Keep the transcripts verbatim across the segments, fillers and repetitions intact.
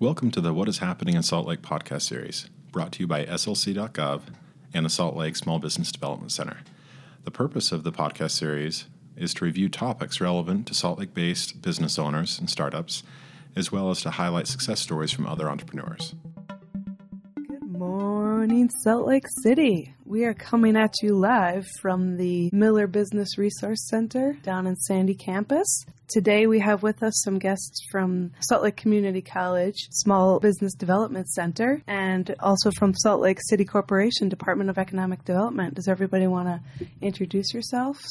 Welcome to the What is Happening in Salt Lake podcast series, brought to you by S L C dot gov and the Salt Lake Small Business Development Center. The purpose of the podcast series is to review topics relevant to Salt Lake-based business owners and startups, as well as to highlight success stories from other entrepreneurs. Good morning, Salt Lake City. We are coming at you live from the Miller Business Resource Center down in Sandy Campus. Today we have with us some guests from Salt Lake Community College, Small Business Development Center, and also from Salt Lake City Corporation, Department of Economic Development. Does everybody want to introduce yourselves?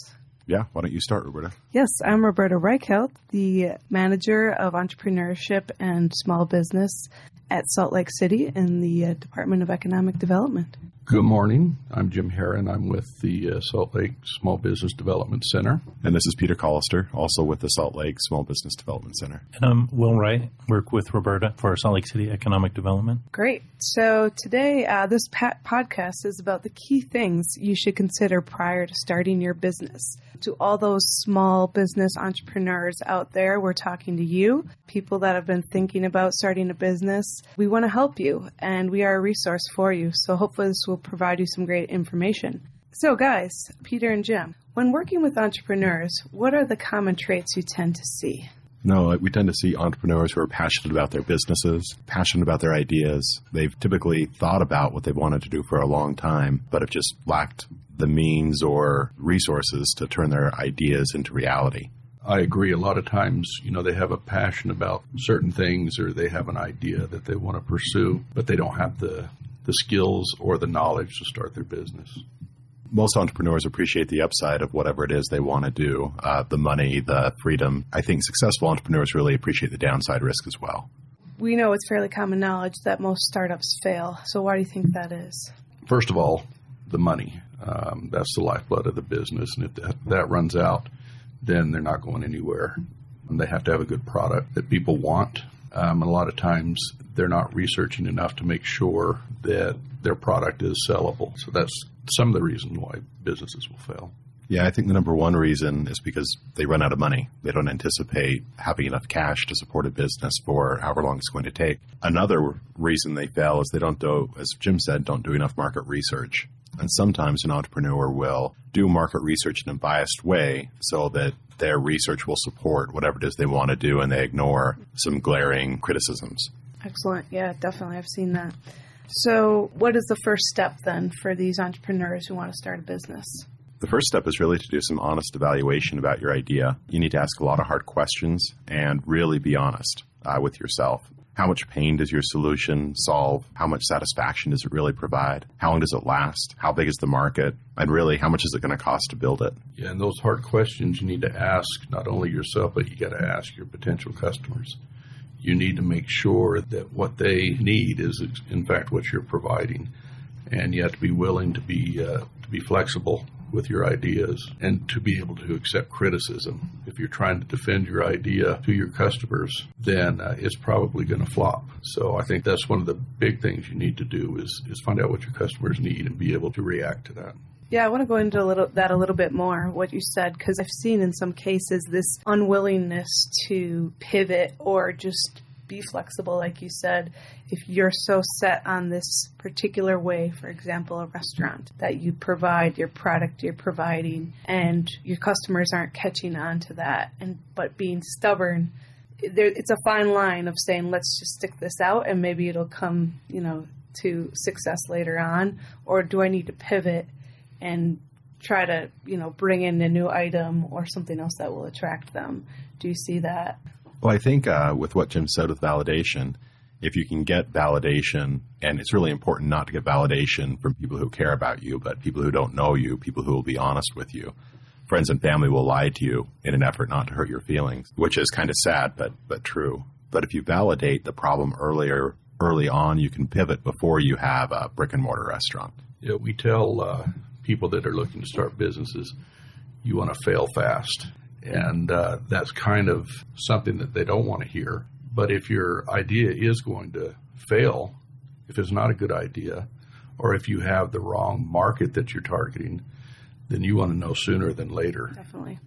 Yeah, why don't you start, Roberta? Yes, I'm Roberta Reichelt, the Manager of Entrepreneurship and Small Business at Salt Lake City in the Department of Economic Development. Good morning. I'm Jim Herron. I'm with the uh, Salt Lake Small Business Development Center. And this is Peter Collister, also with the Salt Lake Small Business Development Center. And I'm Will Wright, work with Roberta for Salt Lake City Economic Development. Great. So today, uh, this pat- podcast is about the key things you should consider prior to starting your business. To all those small business entrepreneurs out there, we're talking to you, people that have been thinking about starting a business. We want to help you, and we are a resource for you. So hopefully this will provide you some great information. So guys, Peter and Jim, when working with entrepreneurs, what are the common traits you tend to see? No, we tend to see entrepreneurs who are passionate about their businesses, passionate about their ideas. They've typically thought about what they've wanted to do for a long time, but have just lacked the means or resources to turn their ideas into reality. I agree. A lot of times, you know, they have a passion about certain things or they have an idea that they want to pursue, but they don't have the the skills or the knowledge to start their business. Most entrepreneurs appreciate the upside of whatever it is they want to do, uh, the money, the freedom. I think successful entrepreneurs really appreciate the downside risk as well. We know it's fairly common knowledge that most startups fail. So why do you think that is? First of all, the money. Um, that's the lifeblood of the business. And if that, that runs out, then they're not going anywhere. And they have to have a good product that people want. Um, and a lot of times they're not researching enough to make sure that their product is sellable. So that's some of the reason why businesses will fail. Yeah, I think the number one reason is because they run out of money. They don't anticipate having enough cash to support a business for however long it's going to take. Another reason they fail is they don't do, as Jim said, don't do enough market research. And sometimes an entrepreneur will do market research in a biased way so that their research will support whatever it is they want to do and they ignore some glaring criticisms. Excellent. Yeah, definitely. I've seen that. So what is the first step then for these entrepreneurs who want to start a business? The first step is really to do some honest evaluation about your idea. You need to ask a lot of hard questions and really be honest uh, with yourself. How much pain does your solution solve? How much satisfaction does it really provide? How long does it last? How big is the market? And really, how much is it going to cost to build it? Yeah, and those hard questions you need to ask not only yourself, but you got to ask your potential customers. You need to make sure that what they need is, in fact, what you're providing. And you have to be willing to be uh, to be flexible with your ideas and to be able to accept criticism. If you're trying to defend your idea to your customers, then uh, it's probably going to flop. So I think that's one of the big things you need to do is, is find out what your customers need and be able to react to that. Yeah, I want to go into a little, that a little bit more, what you said, because I've seen in some cases this unwillingness to pivot or just be flexible, like you said, if you're so set on this particular way, for example, a restaurant, that you provide your product you're providing and your customers aren't catching on to that, and but being stubborn, there, it's a fine line of saying, let's just stick this out and maybe it'll come, you know, to success later on, or do I need to pivot and try to, you know, bring in a new item or something else that will attract them. Do you see that? Well, I think uh, with what Jim said with validation, if you can get validation, and it's really important not to get validation from people who care about you, but people who don't know you, people who will be honest with you. Friends and family will lie to you in an effort not to hurt your feelings, which is kind of sad, but but true. But if you validate the problem earlier, early on, you can pivot before you have a brick and mortar restaurant. Yeah, we tell uh, people that are looking to start businesses, you want to fail fast. And uh, that's kind of something that they don't want to hear. But if your idea is going to fail, if it's not a good idea, or if you have the wrong market that you're targeting, then you want to know sooner than later. Definitely.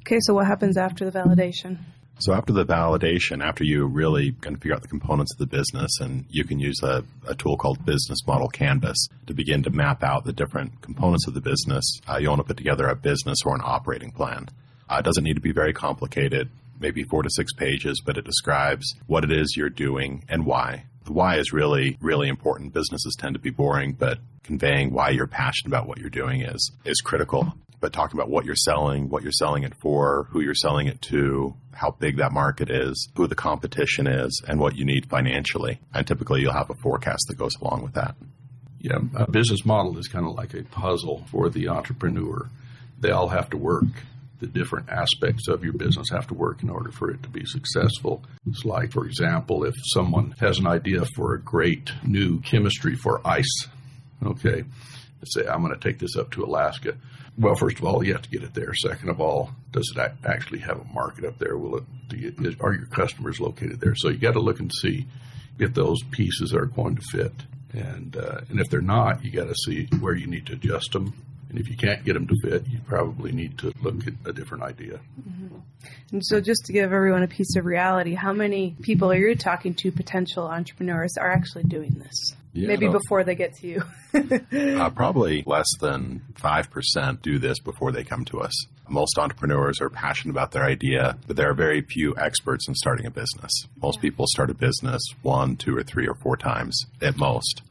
Okay, so what happens after the validation? So after the validation, after you really kind of figure out the components of the business, and you can use a, a tool called Business Model Canvas to begin to map out the different components of the business, uh, you want to put together a business or an operating plan. Uh, it doesn't need to be very complicated, maybe four to six pages, but it describes what it is you're doing and why. The why is really, really important. Businesses tend to be boring, but conveying why you're passionate about what you're doing is is critical. But talking about what you're selling, what you're selling it for, who you're selling it to, how big that market is, who the competition is, and what you need financially. And typically you'll have a forecast that goes along with that. Yeah, a business model is kind of like a puzzle for the entrepreneur. They all have to work. The different aspects of your business have to work in order for it to be successful. It's like, for example, if someone has an idea for a great new chemistry for ice, okay, let's say I'm going to take this up to Alaska. Well, first of all, you have to get it there. Second of all, does it actually have a market up there? Will it? You, are your customers located there? So you got to look and see if those pieces are going to fit. And uh, and if they're not, you got to see where you need to adjust them. And if you can't get them to fit, you probably need to look at a different idea. Mm-hmm. And so just to give everyone a piece of reality, how many people are you talking to, potential entrepreneurs, are actually doing this? Yeah, Maybe before they get to you. uh, probably less than five percent do this before they come to us. Most entrepreneurs are passionate about their idea, but there are very few experts in starting a business. Most yeah. people start a business one, two, or three, or four times at most.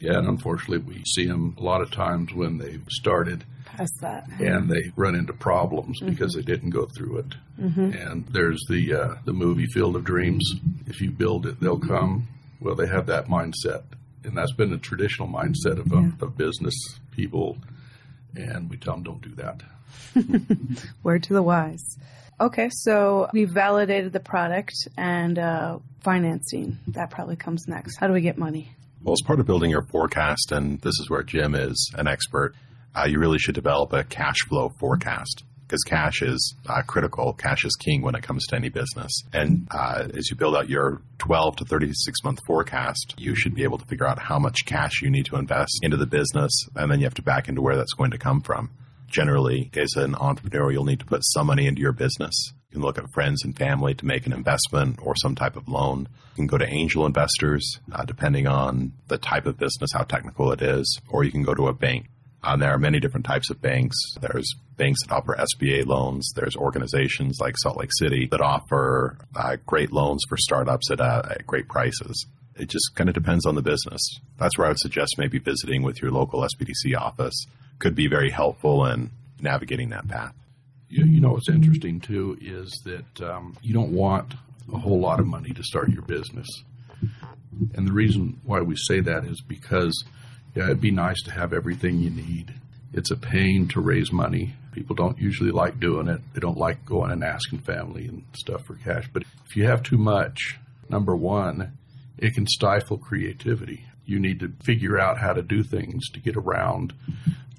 Yeah, and unfortunately, we see them a lot of times when they've started past that, and they run into problems mm-hmm. because they didn't go through it. Mm-hmm. And there's the uh, the movie Field of Dreams. If you build it, they'll come. Well, they have that mindset, and that's been a traditional mindset of, yeah. of business people. And we tell them, don't do that. Word to the wise. Okay, so we validated the product and uh, financing. That probably comes next. How do we get money? Well, as part of building your forecast, and this is where Jim is an expert, uh, you really should develop a cash flow forecast because cash is uh, critical. Cash is king when it comes to any business. And uh, as you build out your twelve to thirty-six month forecast, you should be able to figure out how much cash you need to invest into the business, and then you have to back into where that's going to come from. Generally, as an entrepreneur, you'll need to put some money into your business. You can look at friends and family to make an investment or some type of loan. You can go to angel investors, uh, depending on the type of business, how technical it is, or you can go to a bank. Uh, there are many different types of banks. There's banks that offer S B A loans. There's organizations like Salt Lake City that offer uh, great loans for startups at, uh, at great prices. It just kind of depends on the business. That's where I would suggest maybe visiting with your local S B D C office could be very helpful in navigating that path. You, you know, what's interesting, too, is that um, you don't want a whole lot of money to start your business. And the reason why we say that is because yeah, it'd be nice to have everything you need. It's a pain to raise money. People don't usually like doing it. They don't like going and asking family and stuff for cash. But if you have too much, number one, it can stifle creativity. You need to figure out how to do things to get around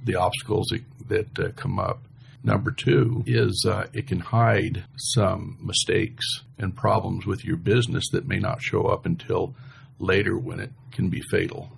the obstacles that, that uh, come up. Number two is uh, it can hide some mistakes and problems with your business that may not show up until later when it can be fatal.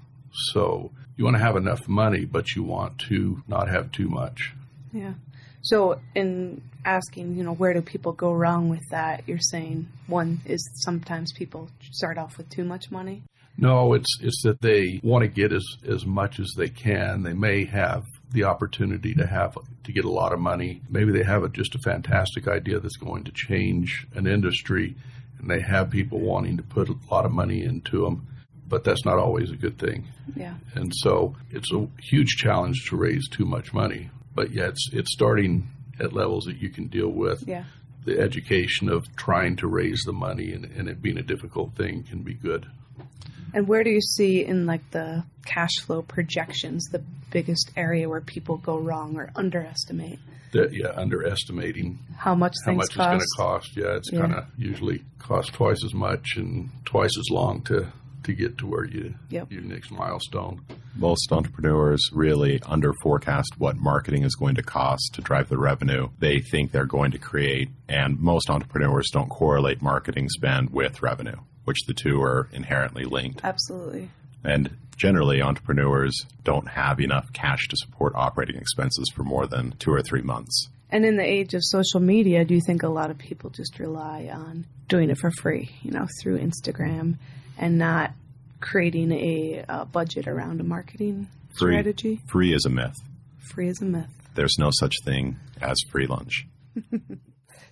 So you want to have enough money, but you want to not have too much. Yeah. So in asking, you know, where do people go wrong with that, you're saying one is sometimes people start off with too much money? No, it's it's that they want to get as, as much as they can. They may have the opportunity to have to get a lot of money. Maybe they have a, just a fantastic idea that's going to change an industry, and they have people wanting to put a lot of money into them, but that's not always a good thing. Yeah. And so it's a huge challenge to raise too much money, but yet it's, it's starting at levels that you can deal with. Yeah. The education of trying to raise the money and, and it being a difficult thing can be good. And where do you see in like the cash flow projections the biggest area where people go wrong or underestimate? The, yeah, underestimating how much how much cost. It's going to cost. Yeah, it's yeah. going to usually cost twice as much and twice as long to, to get to where you yep. your next milestone. Most entrepreneurs really under forecast what marketing is going to cost to drive the revenue they think they're going to create, and most entrepreneurs don't correlate marketing spend with revenue, which the two are inherently linked. Absolutely. And generally, entrepreneurs don't have enough cash to support operating expenses for more than two or three months. And in the age of social media, I do think a lot of people just rely on doing it for free, you know, through Instagram and not creating a uh, budget around a marketing free strategy. Free is a myth. Free is a myth. There's no such thing as free lunch.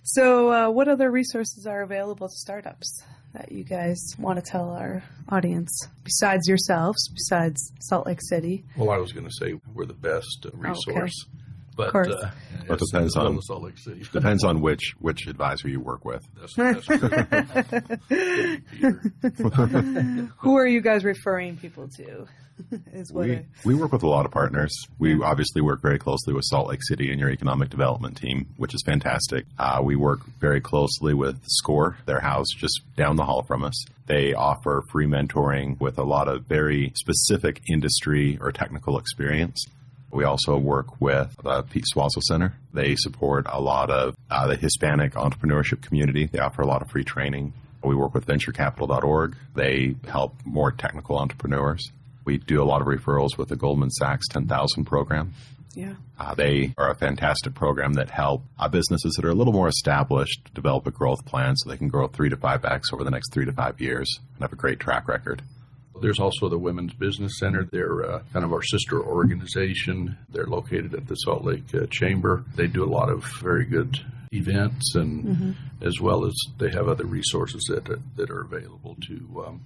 So uh, what other resources are available to startups that you guys want to tell our audience besides yourselves, besides Salt Lake City? Well, I was going to say we're the best resource. Okay. But, of course. Uh, but depends on Salt Lake City. Depends on which which advisor you work with. That's, that's Who are you guys referring people to? Is what we, I... we work with a lot of partners. We obviously work very closely with Salt Lake City and your economic development team, which is fantastic. Uh, we work very closely with SCORE, their house just down the hall from us. They offer free mentoring with a lot of very specific industry or technical experience. We also work with the Pete Swazil Center. They support a lot of uh, the Hispanic entrepreneurship community. They offer a lot of free training. We work with venture capital dot org. They help more technical entrepreneurs. We do a lot of referrals with the Goldman Sachs ten thousand program. Yeah, uh, they are a fantastic program that help uh, businesses that are a little more established develop a growth plan so they can grow three to five X over the next three to five years and have a great track record. There's also the Women's Business Center. They're uh, kind of our sister organization. They're located at the Salt Lake uh, Chamber. They do a lot of very good events, and mm-hmm. as well as they have other resources that uh, that are available to. Um,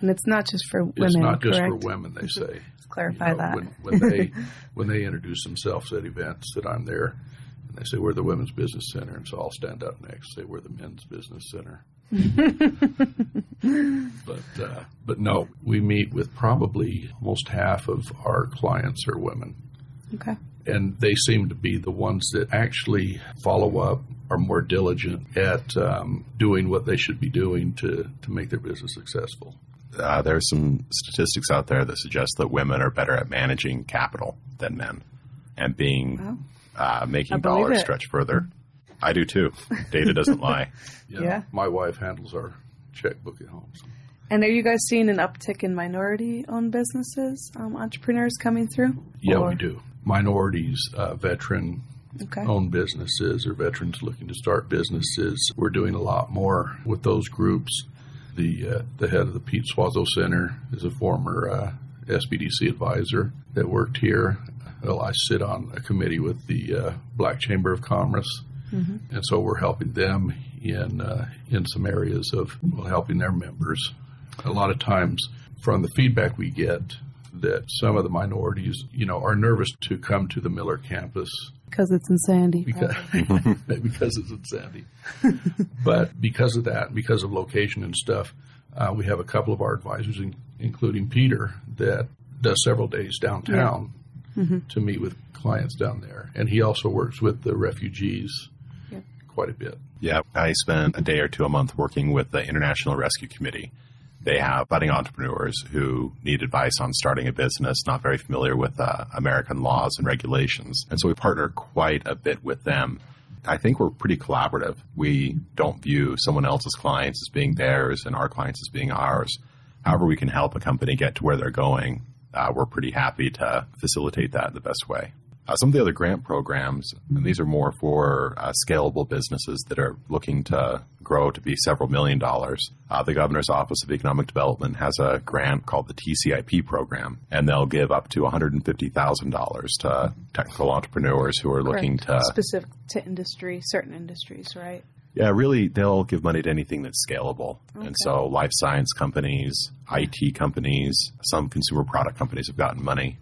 and it's not just for women. It's not correct? Just for women. They say. Let's clarify you know, that when, when they when they introduce themselves at events that I'm there. And they say, we're the Women's Business Center, and so I'll stand up next and say, we're the Men's Business Center. but uh, but no, we meet with probably almost half of our clients are women. Okay. And they seem to be the ones that actually follow up, are more diligent at um, doing what they should be doing to, to make their business successful. Uh, there are some statistics out there that suggest that women are better at managing capital than men and being... Wow. Uh, making dollars it. Stretch further. I do too. Data doesn't lie. Yeah, yeah. My wife handles our checkbook at home. So. And are you guys seeing an uptick in minority-owned businesses, um, entrepreneurs coming through? Yeah, or? We do. Minorities, uh, veteran okay. owned businesses or veterans looking to start businesses. We're doing a lot more with those groups. The uh, the head of the Pete Swazil Center is a former uh, S B D C advisor that worked here. Well, I sit on a committee with the uh, Black Chamber of Commerce, mm-hmm. and so we're helping them in uh, in some areas of well, helping their members. A lot of times from the feedback we get that some of the minorities, you know, are nervous to come to the Miller campus. Because it's in Sandy. Because, because it's in Sandy. But because of that, because of location and stuff, uh, we have a couple of our advisors, in, including Peter, that does several days downtown. Yeah. Mm-hmm. to meet with clients down there. And he also works with the refugees yeah. quite a bit. Yeah, I spend a day or two a month working with the International Rescue Committee. They have budding entrepreneurs who need advice on starting a business, not very familiar with uh, American laws and regulations. And so we partner quite a bit with them. I think we're pretty collaborative. We don't view someone else's clients as being theirs and our clients as being ours. However we can help a company get to where they're going, Uh, we're pretty happy to facilitate that in the best way. Uh, some of the other grant programs, and these are more for uh, scalable businesses that are looking to grow to be several million dollars. Uh, the Governor's Office of Economic Development has a grant called the T C I P program, and they'll give up to one hundred fifty thousand dollars to technical entrepreneurs who are Correct. Looking to... Specific to industry, certain industries, right? Yeah, really, they'll give money to anything that's scalable. Okay. And so life science companies, I T companies, some consumer product companies have gotten money.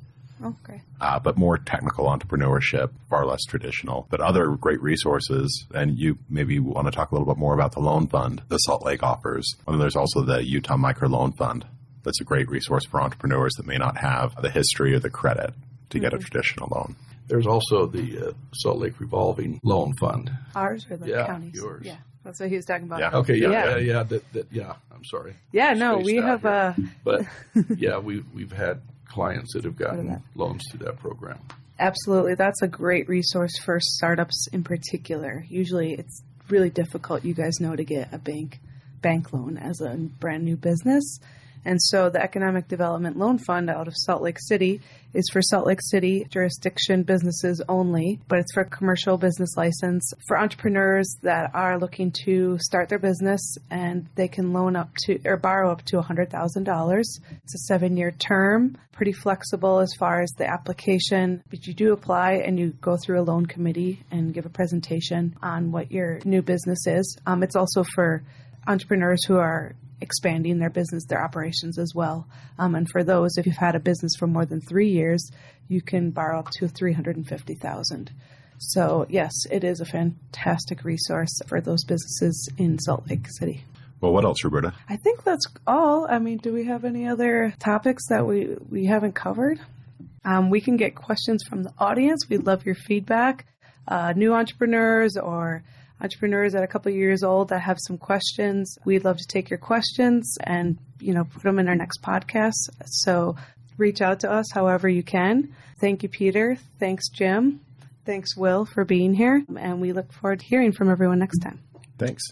Okay. Uh, but more technical entrepreneurship, far less traditional. But other great resources, and you maybe want to talk a little bit more about the loan fund that Salt Lake offers. And there's also the Utah Micro Loan Fund. That's a great resource for entrepreneurs that may not have the history or the credit to mm-hmm. get a traditional loan. There's also the uh, Salt Lake Revolving Loan Fund. Ours or the yeah, county's? Yours. Yeah, that's what he was talking about. Yeah. Okay, yeah, yeah, yeah, yeah, that, that, yeah I'm sorry. Yeah, no, we have a... But, yeah, we, we've had clients that have gotten loans through that program. Absolutely. That's a great resource for startups in particular. Usually it's really difficult, you guys know, to get a bank bank loan as a brand new business. And so the Economic Development Loan Fund out of Salt Lake City is for Salt Lake City jurisdiction businesses only, but it's for commercial business license for entrepreneurs that are looking to start their business, and they can loan up to or borrow up to one hundred thousand dollars. It's a seven-year term, pretty flexible as far as the application, but you do apply and you go through a loan committee and give a presentation on what your new business is. Um, it's also for entrepreneurs who are expanding their business, their operations as well. Um, and for those, if you've had a business for more than three years, you can borrow up to three hundred fifty thousand dollars. So yes, it is a fantastic resource for those businesses in Salt Lake City. Well, what else, Roberta? I think that's all. I mean, do we have any other topics that we, we haven't covered? Um, we can get questions from the audience. We'd love your feedback. Uh, new entrepreneurs or entrepreneurs that are a couple of years old that have some questions, we'd love to take your questions and, you know, put them in our next podcast. So reach out to us however you can. Thank you, Peter. Thanks, Jim. Thanks, Will, for being here. And we look forward to hearing from everyone next time. Thanks.